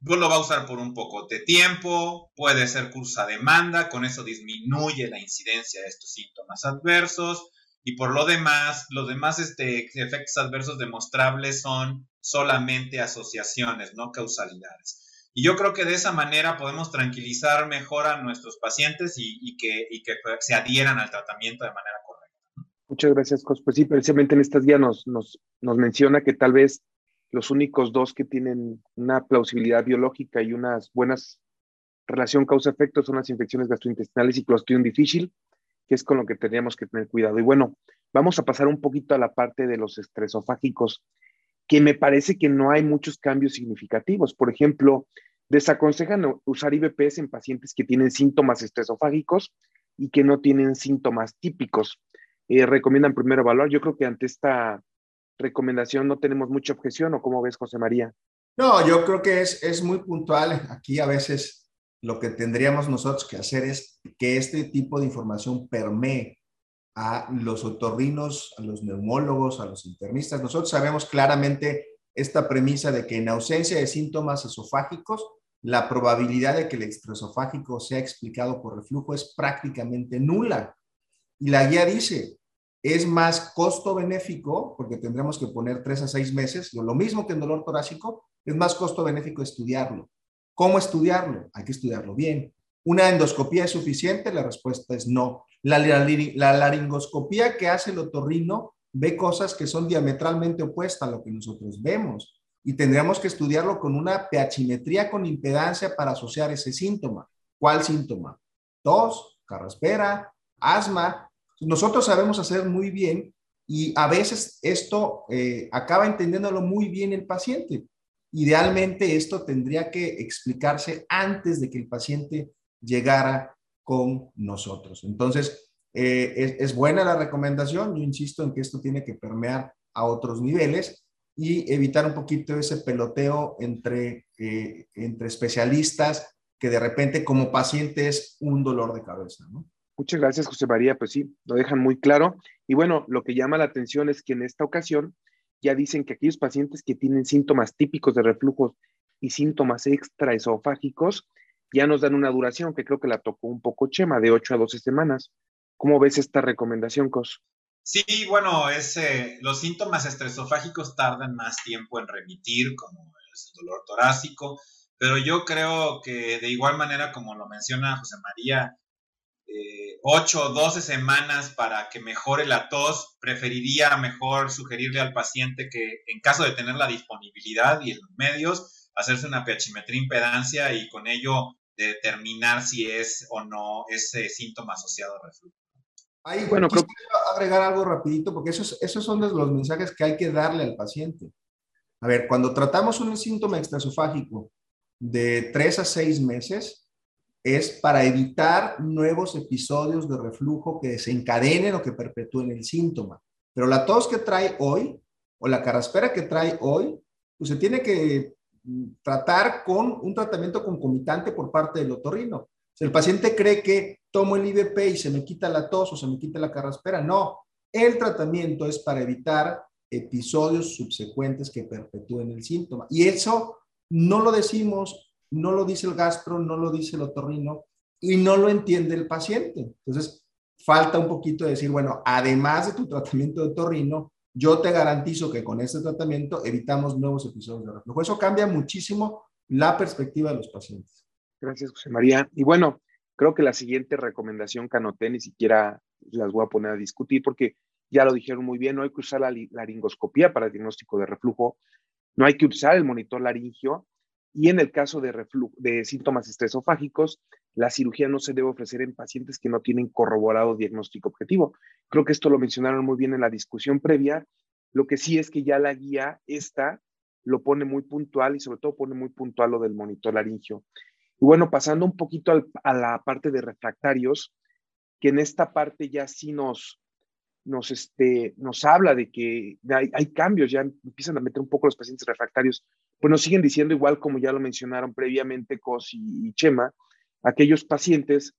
lo va a usar por un poco de tiempo, puede ser curso a demanda, con eso disminuye la incidencia de estos síntomas adversos. Y por lo demás, los demás efectos adversos demostrables son solamente asociaciones, no causalidades. Y yo creo que de esa manera podemos tranquilizar mejor a nuestros pacientes y que se adhieran al tratamiento de manera correcta, ¿no? Muchas gracias, Cos. Pues sí, precisamente en estas guías nos menciona que tal vez los únicos dos que tienen una plausibilidad biológica y unas buenas relación causa-efecto son las infecciones gastrointestinales y Clostridium difficile, que es con lo que tendríamos que tener cuidado. Y bueno, vamos a pasar un poquito a la parte de los estresofágicos, que me parece que no hay muchos cambios significativos. Por ejemplo, desaconsejan usar IBPs en pacientes que tienen síntomas estresofágicos y que no tienen síntomas típicos. Recomiendan primero evaluar. Yo creo que ante esta recomendación no tenemos mucha objeción, ¿o cómo ves, José María? No, yo creo que es muy puntual. Aquí a veces lo que tendríamos nosotros que hacer es que este tipo de información permee a los otorrinos, a los neumólogos, a los internistas. Nosotros sabemos claramente esta premisa de que en ausencia de síntomas esofágicos, la probabilidad de que el extraesofágico sea explicado por reflujo es prácticamente nula. Y la guía dice, es más costo benéfico, porque tendremos que poner 3 a 6 meses, lo mismo que en dolor torácico, es más costo benéfico estudiarlo. ¿Cómo estudiarlo? Hay que estudiarlo bien. ¿Una endoscopía es suficiente? La respuesta es no. La laringoscopía que hace el otorrino ve cosas que son diametralmente opuestas a lo que nosotros vemos y tendríamos que estudiarlo con una pHimetría con impedancia para asociar ese síntoma. ¿Cuál síntoma? Tos, carraspera, asma. Nosotros sabemos hacer muy bien y a veces esto acaba entendiéndolo muy bien el paciente. Idealmente esto tendría que explicarse antes de que el paciente llegara con nosotros. Entonces, es buena la recomendación. Yo insisto en que esto tiene que permear a otros niveles y evitar un poquito ese peloteo entre especialistas que de repente como paciente es un dolor de cabeza, ¿no? Muchas gracias, José María. Pues sí, lo dejan muy claro. Y bueno, lo que llama la atención es que en esta ocasión ya dicen que aquellos pacientes que tienen síntomas típicos de reflujos y síntomas extraesofágicos ya nos dan una duración, que creo que la tocó un poco Chema, de 8 a 12 semanas. ¿Cómo ves esta recomendación, Cos? Sí, bueno, los síntomas extraesofágicos tardan más tiempo en remitir, como es el dolor torácico, pero yo creo que de igual manera, como lo menciona José María, 8 o 12 semanas para que mejore la tos, preferiría mejor sugerirle al paciente que en caso de tener la disponibilidad y los medios, hacerse una pHimetría impedancia y con ello determinar si es o no ese síntoma asociado al reflujo. Ahí, bueno, quiero agregar algo rapidito porque esos son los mensajes que hay que darle al paciente. A ver, cuando tratamos un síntoma extraesofágico de 3 a 6 meses, es para evitar nuevos episodios de reflujo que desencadenen o que perpetúen el síntoma. Pero la tos que trae hoy, o la carraspera que trae hoy, pues se tiene que tratar con un tratamiento concomitante por parte del otorrino. Si el paciente cree que tomo el IBP y se me quita la tos o se me quita la carraspera, no. El tratamiento es para evitar episodios subsecuentes que perpetúen el síntoma. Y eso no lo decimos. No lo dice el gastro, no lo dice el otorrino y no lo entiende el paciente. Entonces, falta un poquito de decir, bueno, además de tu tratamiento de otorrino, yo te garantizo que con este tratamiento evitamos nuevos episodios de reflujo. Eso cambia muchísimo la perspectiva de los pacientes. Gracias, José María. Y bueno, creo que la siguiente recomendación que anoté ni siquiera las voy a poner a discutir porque ya lo dijeron muy bien, no hay que usar la laringoscopía para el diagnóstico de reflujo, no hay que usar el monitor laringio. Y en el caso de síntomas estresofágicos, la cirugía no se debe ofrecer en pacientes que no tienen corroborado diagnóstico objetivo. Creo que esto lo mencionaron muy bien en la discusión previa. Lo que sí es que ya la guía esta lo pone muy puntual y sobre todo pone muy puntual lo del monitor laringio. Y bueno, pasando un poquito a la parte de refractarios, que en esta parte ya sí nos habla de que hay cambios, ya empiezan a meter un poco los pacientes refractarios, pues nos siguen diciendo igual como ya lo mencionaron previamente Cos y Chema, aquellos pacientes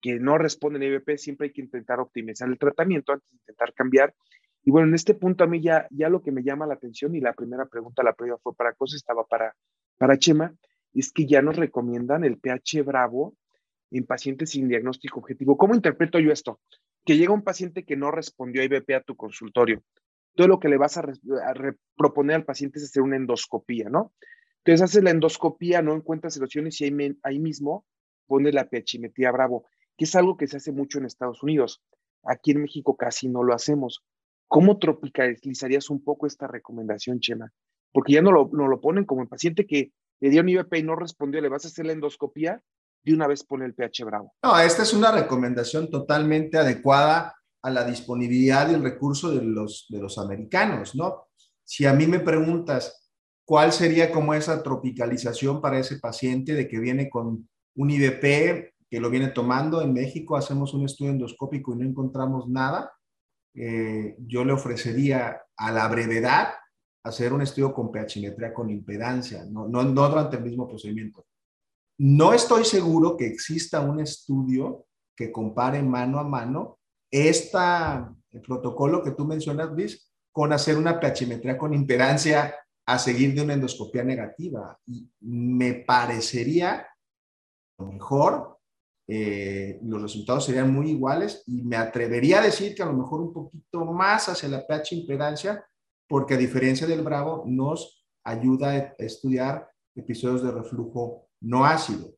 que no responden a IBP siempre hay que intentar optimizar el tratamiento antes de intentar cambiar. Y bueno, en este punto a mí ya lo que me llama la atención y la primera pregunta, la previa fue para Cos, estaba para Chema, es que ya nos recomiendan el pH bravo en pacientes sin diagnóstico objetivo. ¿Cómo interpreto yo esto? Que llega un paciente que no respondió a IBP a tu consultorio. Todo lo que le vas a proponer al paciente es hacer una endoscopía, ¿no? Entonces haces la endoscopía, no encuentras erosiones y ahí mismo pones la pHimetría bravo, que es algo que se hace mucho en Estados Unidos. Aquí en México casi no lo hacemos. ¿Cómo tropicalizarías un poco esta recomendación, Chema? Porque ya no lo ponen como el paciente que le dio un IBP y no respondió, le vas a hacer la endoscopía, de una vez pone el pH bravo. No, esta es una recomendación totalmente adecuada a la disponibilidad y el recurso de los americanos, ¿no? Si a mí me preguntas cuál sería como esa tropicalización para ese paciente de que viene con un IBP, que lo viene tomando en México, hacemos un estudio endoscópico y no encontramos nada, yo le ofrecería a la brevedad hacer un estudio con pHimetría con impedancia, no durante el mismo procedimiento. No estoy seguro que exista un estudio que compare mano a mano el protocolo que tú mencionas, Luis, con hacer una pHimetría con impedancia a seguir de una endoscopía negativa. Y me parecería, a lo mejor, los resultados serían muy iguales y me atrevería a decir que a lo mejor un poquito más hacia la pH impedancia, porque a diferencia del bravo, nos ayuda a estudiar episodios de reflujo no ácido.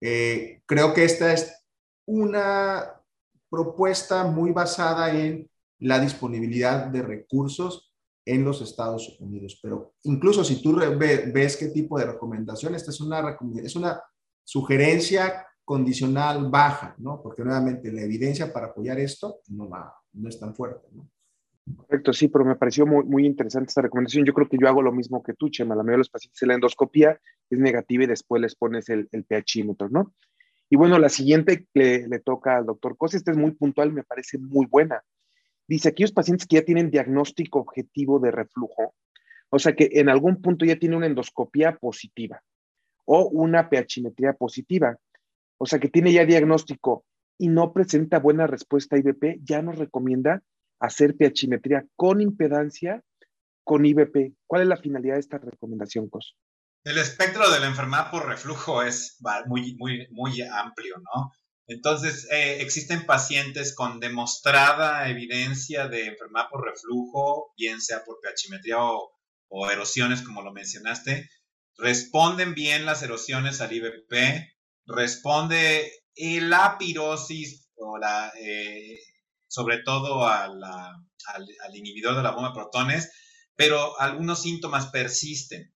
Creo que esta es una propuesta muy basada en la disponibilidad de recursos en los Estados Unidos. Pero incluso si tú ves qué tipo de recomendación, esta es una sugerencia condicional baja, ¿no? Porque nuevamente la evidencia para apoyar esto no es tan fuerte, ¿no? Correcto, sí, pero me pareció muy, muy interesante esta recomendación. Yo creo que yo hago lo mismo que tú, Chema. La mayoría de los pacientes en la endoscopía es negativa y después les pones el pHímetro, ¿no? Y bueno, la siguiente le toca al doctor Cosa. Esta es muy puntual, me parece muy buena. Dice, aquellos pacientes que ya tienen diagnóstico objetivo de reflujo, o sea que en algún punto ya tiene una endoscopía positiva o una pHimetría positiva, o sea que tiene ya diagnóstico y no presenta buena respuesta a IBP, ya nos recomienda hacer pHimetría con impedancia, con IBP. ¿Cuál es la finalidad de esta recomendación, Cos? El espectro de la enfermedad por reflujo es muy, muy, muy amplio, ¿no? Entonces, existen pacientes con demostrada evidencia de enfermedad por reflujo, bien sea por pHimetría o erosiones, como lo mencionaste. Responden bien las erosiones al IBP, responde la pirosis o sobre todo al inhibidor de la bomba de protones, pero algunos síntomas persisten.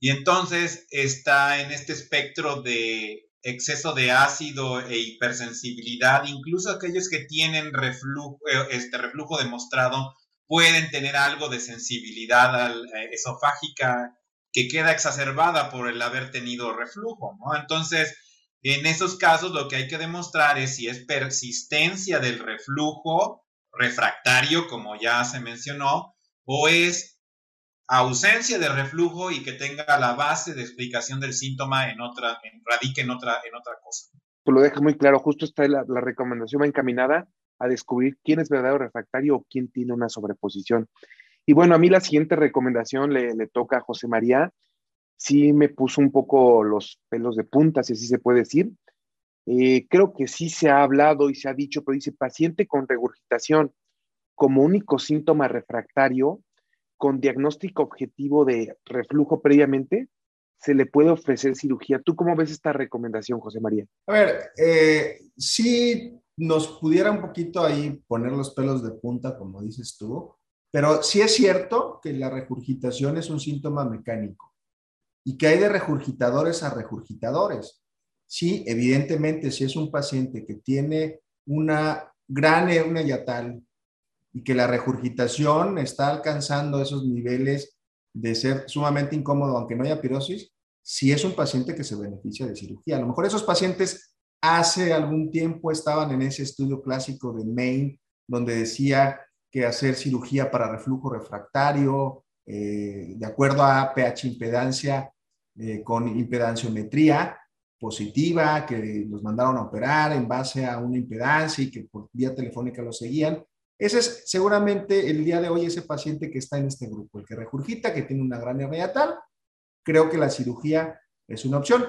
Y entonces está en este espectro de exceso de ácido e hipersensibilidad. Incluso aquellos que tienen reflujo demostrado pueden tener algo de sensibilidad esofágica que queda exacerbada por el haber tenido reflujo, ¿no? Entonces, en esos casos lo que hay que demostrar es si es persistencia del reflujo refractario, como ya se mencionó, o es ausencia de reflujo y que tenga la base de explicación del síntoma radique en otra cosa. Tú lo dejas muy claro, justo está la recomendación encaminada a descubrir quién es verdadero refractario o quién tiene una sobreposición. Y bueno, a mí la siguiente recomendación le toca a José María. Sí me puso un poco los pelos de punta, si así se puede decir. Creo que sí se ha hablado y se ha dicho, pero dice paciente con regurgitación como único síntoma refractario con diagnóstico objetivo de reflujo previamente, se le puede ofrecer cirugía. ¿Tú cómo ves esta recomendación, José María? A ver, sí nos pudiera un poquito ahí poner los pelos de punta, como dices tú, pero sí es cierto que la regurgitación es un síntoma mecánico y que hay de regurgitadores a regurgitadores. Sí, evidentemente, si es un paciente que tiene una gran hernia yatal, y que la regurgitación está alcanzando esos niveles de ser sumamente incómodo, aunque no haya pirosis, si es un paciente que se beneficia de cirugía. A lo mejor esos pacientes hace algún tiempo estaban en ese estudio clásico de Maine, donde decía que hacer cirugía para reflujo refractario, de acuerdo a pH impedancia, con impedanciometría positiva, que los mandaron a operar en base a una impedancia y que por vía telefónica lo seguían. Ese es seguramente el día de hoy ese paciente que está en este grupo, el que regurgita, que tiene una gran hernia yatal. Creo que la cirugía es una opción.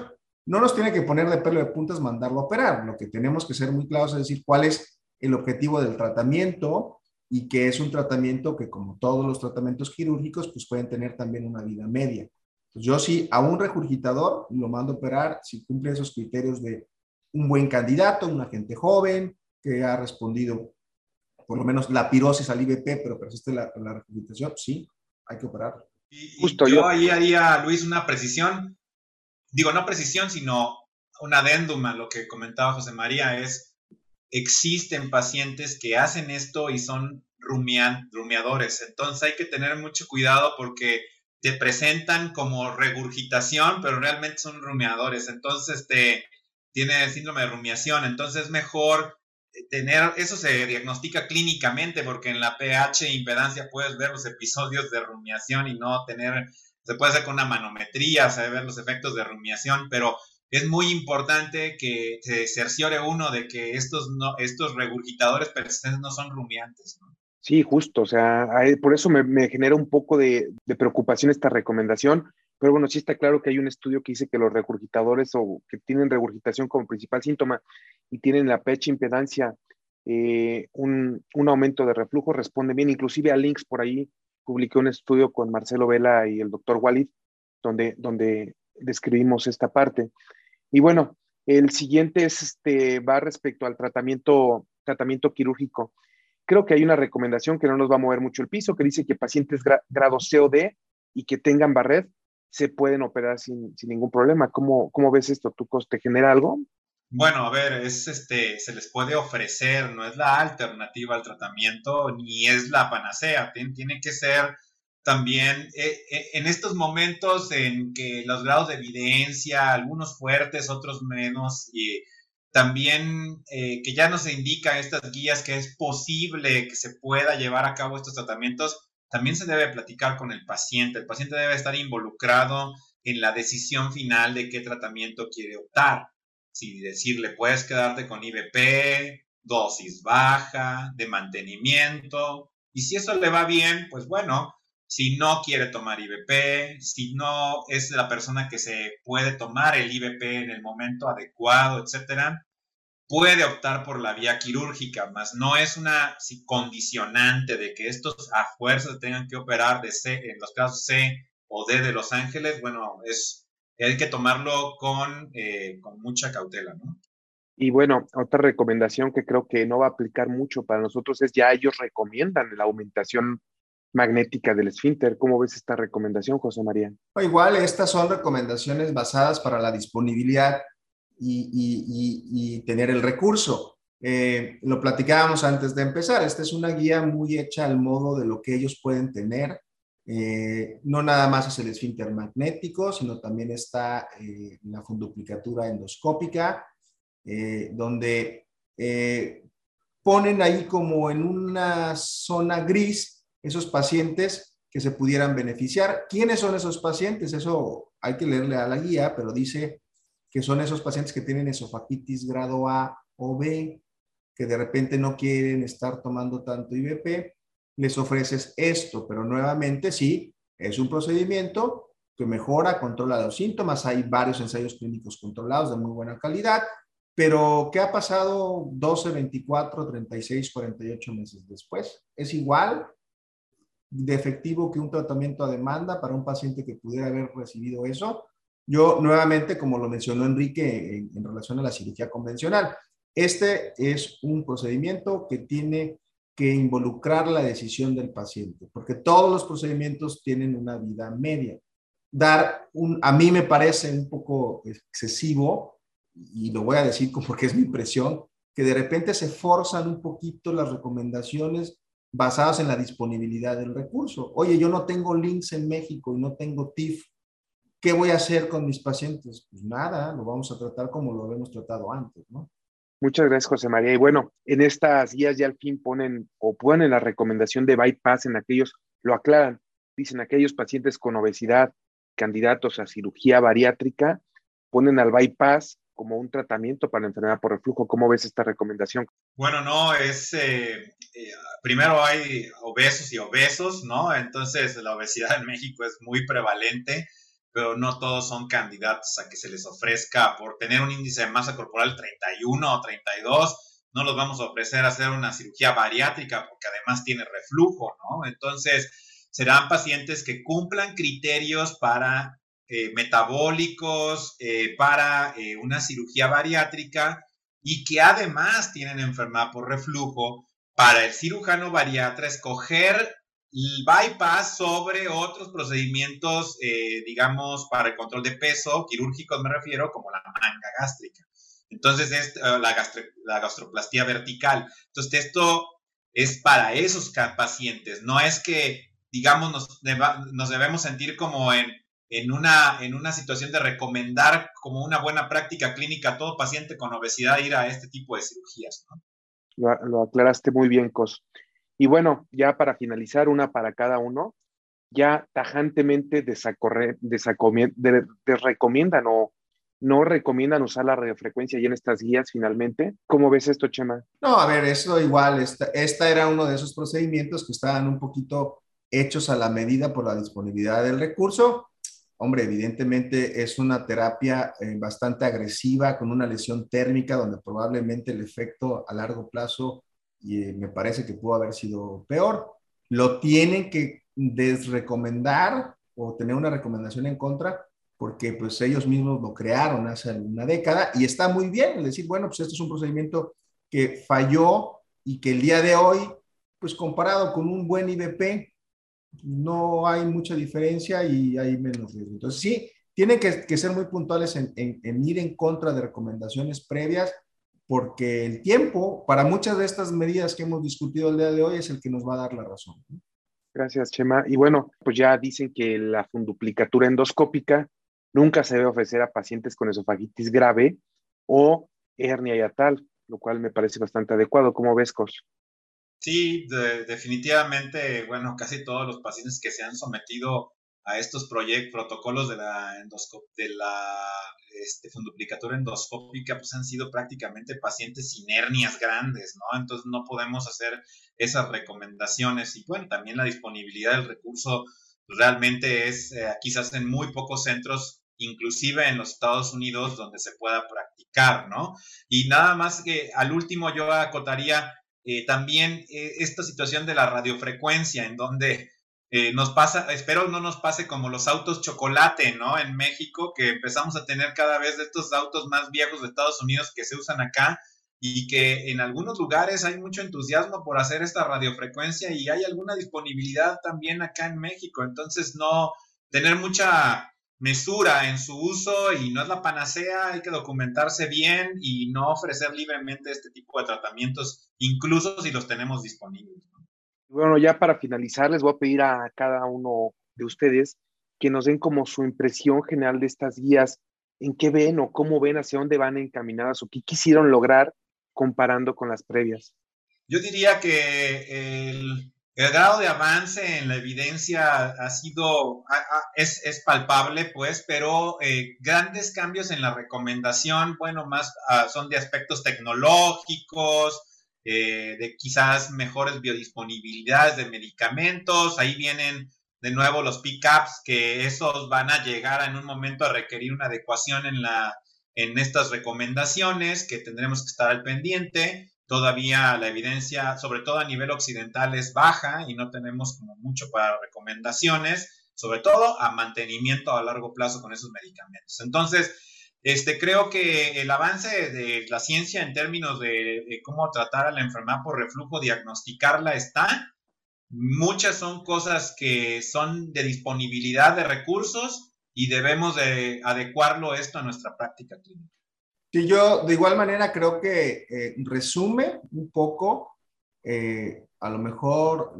No nos tiene que poner de pelo de puntas mandarlo a operar. Lo que tenemos que ser muy claros es decir cuál es el objetivo del tratamiento y que es un tratamiento que, como todos los tratamientos quirúrgicos, pues pueden tener también una vida media. Pues yo sí, a un regurgitador lo mando a operar si cumple esos criterios de un buen candidato, un agente joven que ha respondido por lo menos la pirosis al IBP, pero persiste la regurgitación, sí, hay que operarlo. Yo ahí haría, Luis, una precisión, digo, no precisión, sino un adendum a lo que comentaba José María, es, existen pacientes que hacen esto y son rumiadores, entonces hay que tener mucho cuidado porque te presentan como regurgitación, pero realmente son rumiadores, entonces tiene síndrome de rumiación, entonces es mejor eso se diagnostica clínicamente porque en la pH impedancia puedes ver los episodios de rumiación y no tener, se puede hacer con una manometría, o sea, ver los efectos de rumiación, pero es muy importante que se cerciore uno de que estos regurgitadores persistentes no son rumiantes, ¿no? Sí, justo, o sea, por eso me genera un poco de preocupación esta recomendación, pero bueno, sí está claro que hay un estudio que dice que los regurgitadores o que tienen regurgitación como principal síntoma y tienen la pH impedancia, un aumento de reflujo, responde bien. Inclusive a Links por ahí publiqué un estudio con Marcelo Vela y el doctor Walid, donde describimos esta parte. Y bueno, el siguiente es va respecto al tratamiento quirúrgico. Creo que hay una recomendación que no nos va a mover mucho el piso, que dice que pacientes grado C o D y que tengan Barrett se pueden operar sin ningún problema. ¿Cómo ves esto? ¿Tú, Cos, te genera algo? Bueno, a ver, se les puede ofrecer, no es la alternativa al tratamiento, ni es la panacea. Tiene que ser también, en estos momentos en que los grados de evidencia, algunos fuertes, otros menos, y también que ya nos indican estas guías que es posible que se pueda llevar a cabo estos tratamientos, también se debe platicar con el paciente. El paciente debe estar involucrado en la decisión final de qué tratamiento quiere optar. Si decirle, puedes quedarte con IBP, dosis baja, de mantenimiento, y si eso le va bien, pues bueno, si no quiere tomar IBP, si no es la persona que se puede tomar el IBP en el momento adecuado, etcétera, puede optar por la vía quirúrgica, mas no es una condicionante de que estos a fuerza tengan que operar de C, en los casos C o D de Los Ángeles. Bueno, hay que tomarlo con mucha cautela, ¿no? Y bueno, otra recomendación que creo que no va a aplicar mucho para nosotros es ya ellos recomiendan la aumentación magnética del esfínter. ¿Cómo ves esta recomendación, José María? Igual, estas son recomendaciones basadas para la disponibilidad y tener el recurso. Lo platicábamos antes de empezar. Esta es una guía muy hecha al modo de lo que ellos pueden tener. No nada más es el esfínter magnético, sino también está la funduplicatura endoscópica, donde ponen ahí como en una zona gris esos pacientes que se pudieran beneficiar. ¿Quiénes son esos pacientes? Eso hay que leerle a la guía, pero dice que son esos pacientes que tienen esofagitis grado A o B, que de repente no quieren estar tomando tanto IBP. Les ofreces esto, pero nuevamente sí, es un procedimiento que mejora, controla los síntomas. Hay varios ensayos clínicos controlados de muy buena calidad, pero ¿qué ha pasado 12, 24, 36, 48 meses después? Es igual de efectivo que un tratamiento a demanda para un paciente que pudiera haber recibido eso. Yo nuevamente, como lo mencionó Enrique en relación a la cirugía convencional, este es un procedimiento que tiene que involucrar la decisión del paciente, porque todos los procedimientos tienen una vida media. A mí me parece un poco excesivo, y lo voy a decir porque es mi impresión, que de repente se forzan un poquito las recomendaciones basadas en la disponibilidad del recurso. Oye, yo no tengo LINS en México y no tengo TIF. ¿Qué voy a hacer con mis pacientes? Pues nada, lo vamos a tratar como lo habíamos tratado antes, ¿no? Muchas gracias, José María. Y bueno, en estas guías ya al fin ponen la recomendación de bypass en aquellos, lo aclaran, dicen aquellos pacientes con obesidad, candidatos a cirugía bariátrica, ponen al bypass como un tratamiento para la enfermedad por reflujo. ¿Cómo ves esta recomendación? Bueno, no, primero hay obesos y obesos, ¿no? Entonces la obesidad en México es muy prevalente, pero no todos son candidatos a que se les ofrezca por tener un índice de masa corporal 31 o 32, no los vamos a ofrecer a hacer una cirugía bariátrica porque además tiene reflujo, ¿no? Entonces, serán pacientes que cumplan criterios para metabólicos, para una cirugía bariátrica y que además tienen enfermedad por reflujo. Para el cirujano bariatra, escoger el bypass sobre otros procedimientos, digamos, para el control de peso, quirúrgicos me refiero, como la manga gástrica. Entonces, la gastroplastía vertical. Entonces, esto es para esos pacientes. No es que, digamos, nos debemos sentir como en una situación de recomendar como una buena práctica clínica a todo paciente con obesidad ir a este tipo de cirugías, ¿no? Lo aclaraste muy bien, Cos. Y bueno, ya para finalizar, una para cada uno, ya tajantemente desrecomiendan o no recomiendan usar la radiofrecuencia ya en estas guías finalmente. ¿Cómo ves esto, Chema? No, a ver, esto igual, esta era uno de esos procedimientos que estaban un poquito hechos a la medida por la disponibilidad del recurso. Hombre, evidentemente es una terapia bastante agresiva con una lesión térmica donde probablemente el efecto a largo plazo y me parece que pudo haber sido peor. Lo tienen que desrecomendar o tener una recomendación en contra porque pues ellos mismos lo crearon hace una década y está muy bien decir, bueno, pues este es un procedimiento que falló y que el día de hoy, pues comparado con un buen IBP, no hay mucha diferencia y hay menos riesgo. Entonces sí, tienen que ser muy puntuales en ir en contra de recomendaciones previas, porque el tiempo para muchas de estas medidas que hemos discutido el día de hoy es el que nos va a dar la razón. Gracias, Chema. Y bueno, pues ya dicen que la funduplicatura endoscópica nunca se debe ofrecer a pacientes con esofagitis grave o hernia hiatal, lo cual me parece bastante adecuado. ¿Cómo ves, Cos? Sí, definitivamente, bueno, casi todos los pacientes que se han sometido a estos protocolos de la funduplicatura endoscópica, pues han sido prácticamente pacientes sin hernias grandes, ¿no? Entonces no podemos hacer esas recomendaciones. Y bueno, también la disponibilidad del recurso realmente es, quizás en muy pocos centros, inclusive en los Estados Unidos, donde se pueda practicar, ¿no? Y nada más que al último yo acotaría... también esta situación de la radiofrecuencia, en donde nos pasa, espero no nos pase como los autos chocolate, ¿no? En México, que empezamos a tener cada vez de estos autos más viejos de Estados Unidos que se usan acá, y que en algunos lugares hay mucho entusiasmo por hacer esta radiofrecuencia y hay alguna disponibilidad también acá en México. Entonces, no tener mucha mesura en su uso, y no es la panacea, hay que documentarse bien y no ofrecer libremente este tipo de tratamientos, incluso si los tenemos disponibles, ¿no? Bueno, ya para finalizar, les voy a pedir a cada uno de ustedes que nos den como su impresión general de estas guías, en qué ven o cómo ven, hacia dónde van encaminadas o qué quisieron lograr comparando con las previas. Yo diría que el grado de avance en la evidencia es palpable, pues, pero grandes cambios en la recomendación, bueno, más son de aspectos tecnológicos, de quizás mejores biodisponibilidades de medicamentos. Ahí vienen de nuevo los pick-ups, que esos van a llegar en un momento a requerir una adecuación en estas recomendaciones, que tendremos que estar al pendiente. Todavía la evidencia, sobre todo a nivel occidental, es baja y no tenemos como mucho para recomendaciones, sobre todo a mantenimiento a largo plazo con esos medicamentos. Entonces, creo que el avance de la ciencia en términos de cómo tratar a la enfermedad por reflujo, diagnosticarla, está. Muchas son cosas que son de disponibilidad de recursos y debemos de adecuarlo esto a nuestra práctica clínica. Sí, yo de igual manera creo que resume un poco a lo mejor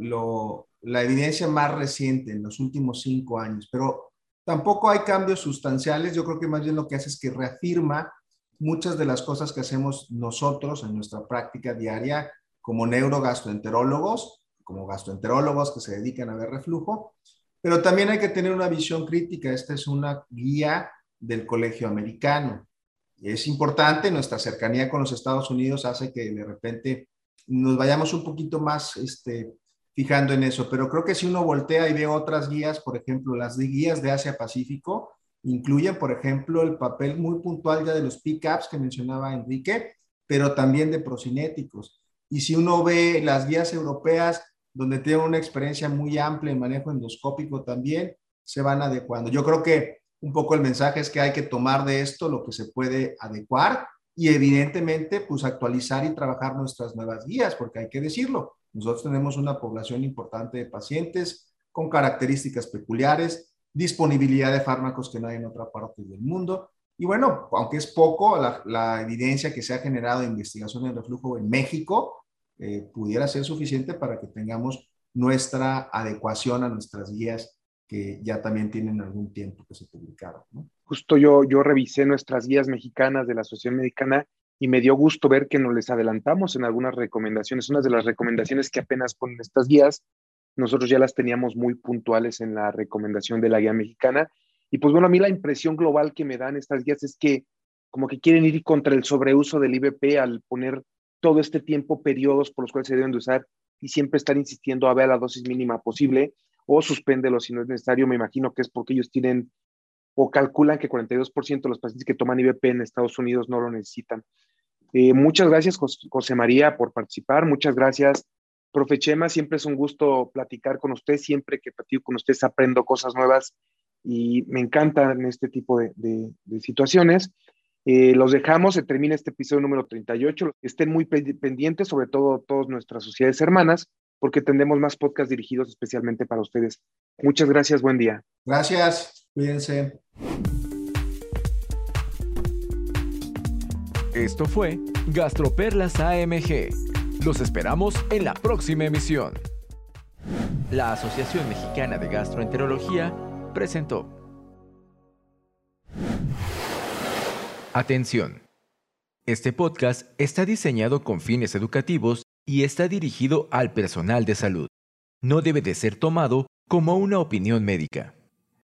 la evidencia más reciente en los últimos 5 años, pero tampoco hay cambios sustanciales. Yo creo que más bien lo que hace es que reafirma muchas de las cosas que hacemos nosotros en nuestra práctica diaria como neurogastroenterólogos, como gastroenterólogos que se dedican a ver reflujo, pero también hay que tener una visión crítica. Esta es una guía del Colegio Americano. Es importante, nuestra cercanía con los Estados Unidos hace que de repente nos vayamos un poquito más fijando en eso, pero creo que si uno voltea y ve otras guías, por ejemplo, las guías de Asia-Pacífico, incluyen, por ejemplo, el papel muy puntual ya de los pick-ups que mencionaba Enrique, pero también de procinéticos. Y si uno ve las guías europeas, donde tienen una experiencia muy amplia en manejo endoscópico también, se van adecuando. Yo creo que un poco el mensaje es que hay que tomar de esto lo que se puede adecuar y evidentemente pues actualizar y trabajar nuestras nuevas guías, porque hay que decirlo, nosotros tenemos una población importante de pacientes con características peculiares, disponibilidad de fármacos que no hay en otra parte del mundo, y bueno, aunque es poco la evidencia que se ha generado de investigación en reflujo en México, pudiera ser suficiente para que tengamos nuestra adecuación a nuestras guías que ya también tienen algún tiempo que se publicaron, ¿no? Justo yo revisé nuestras guías mexicanas de la Asociación Mexicana y me dio gusto ver que nos les adelantamos en algunas recomendaciones. Unas de las recomendaciones que apenas ponen estas guías, nosotros ya las teníamos muy puntuales en la recomendación de la guía mexicana. Y pues bueno, a mí la impresión global que me dan estas guías es que como que quieren ir contra el sobreuso del IBP al poner todo este tiempo periodos por los cuales se deben de usar y siempre estar insistiendo a ver la dosis mínima posible, o suspéndelo si no es necesario. Me imagino que es porque ellos tienen o calculan que 42% de los pacientes que toman IBP en Estados Unidos no lo necesitan. Muchas gracias, José María, por participar. Muchas gracias, profe Chema. Siempre es un gusto platicar con usted. Siempre que platico con ustedes aprendo cosas nuevas y me encantan este tipo de situaciones. Los dejamos, se termina este episodio número 38. Estén muy pendientes, sobre todo todas nuestras sociedades hermanas, porque tendremos más podcasts dirigidos especialmente para ustedes. Muchas gracias, buen día. Gracias, cuídense. Esto fue Gastroperlas AMG. Los esperamos en la próxima emisión. La Asociación Mexicana de Gastroenterología presentó. Atención. Este podcast está diseñado con fines educativos y está dirigido al personal de salud. No debe de ser tomado como una opinión médica.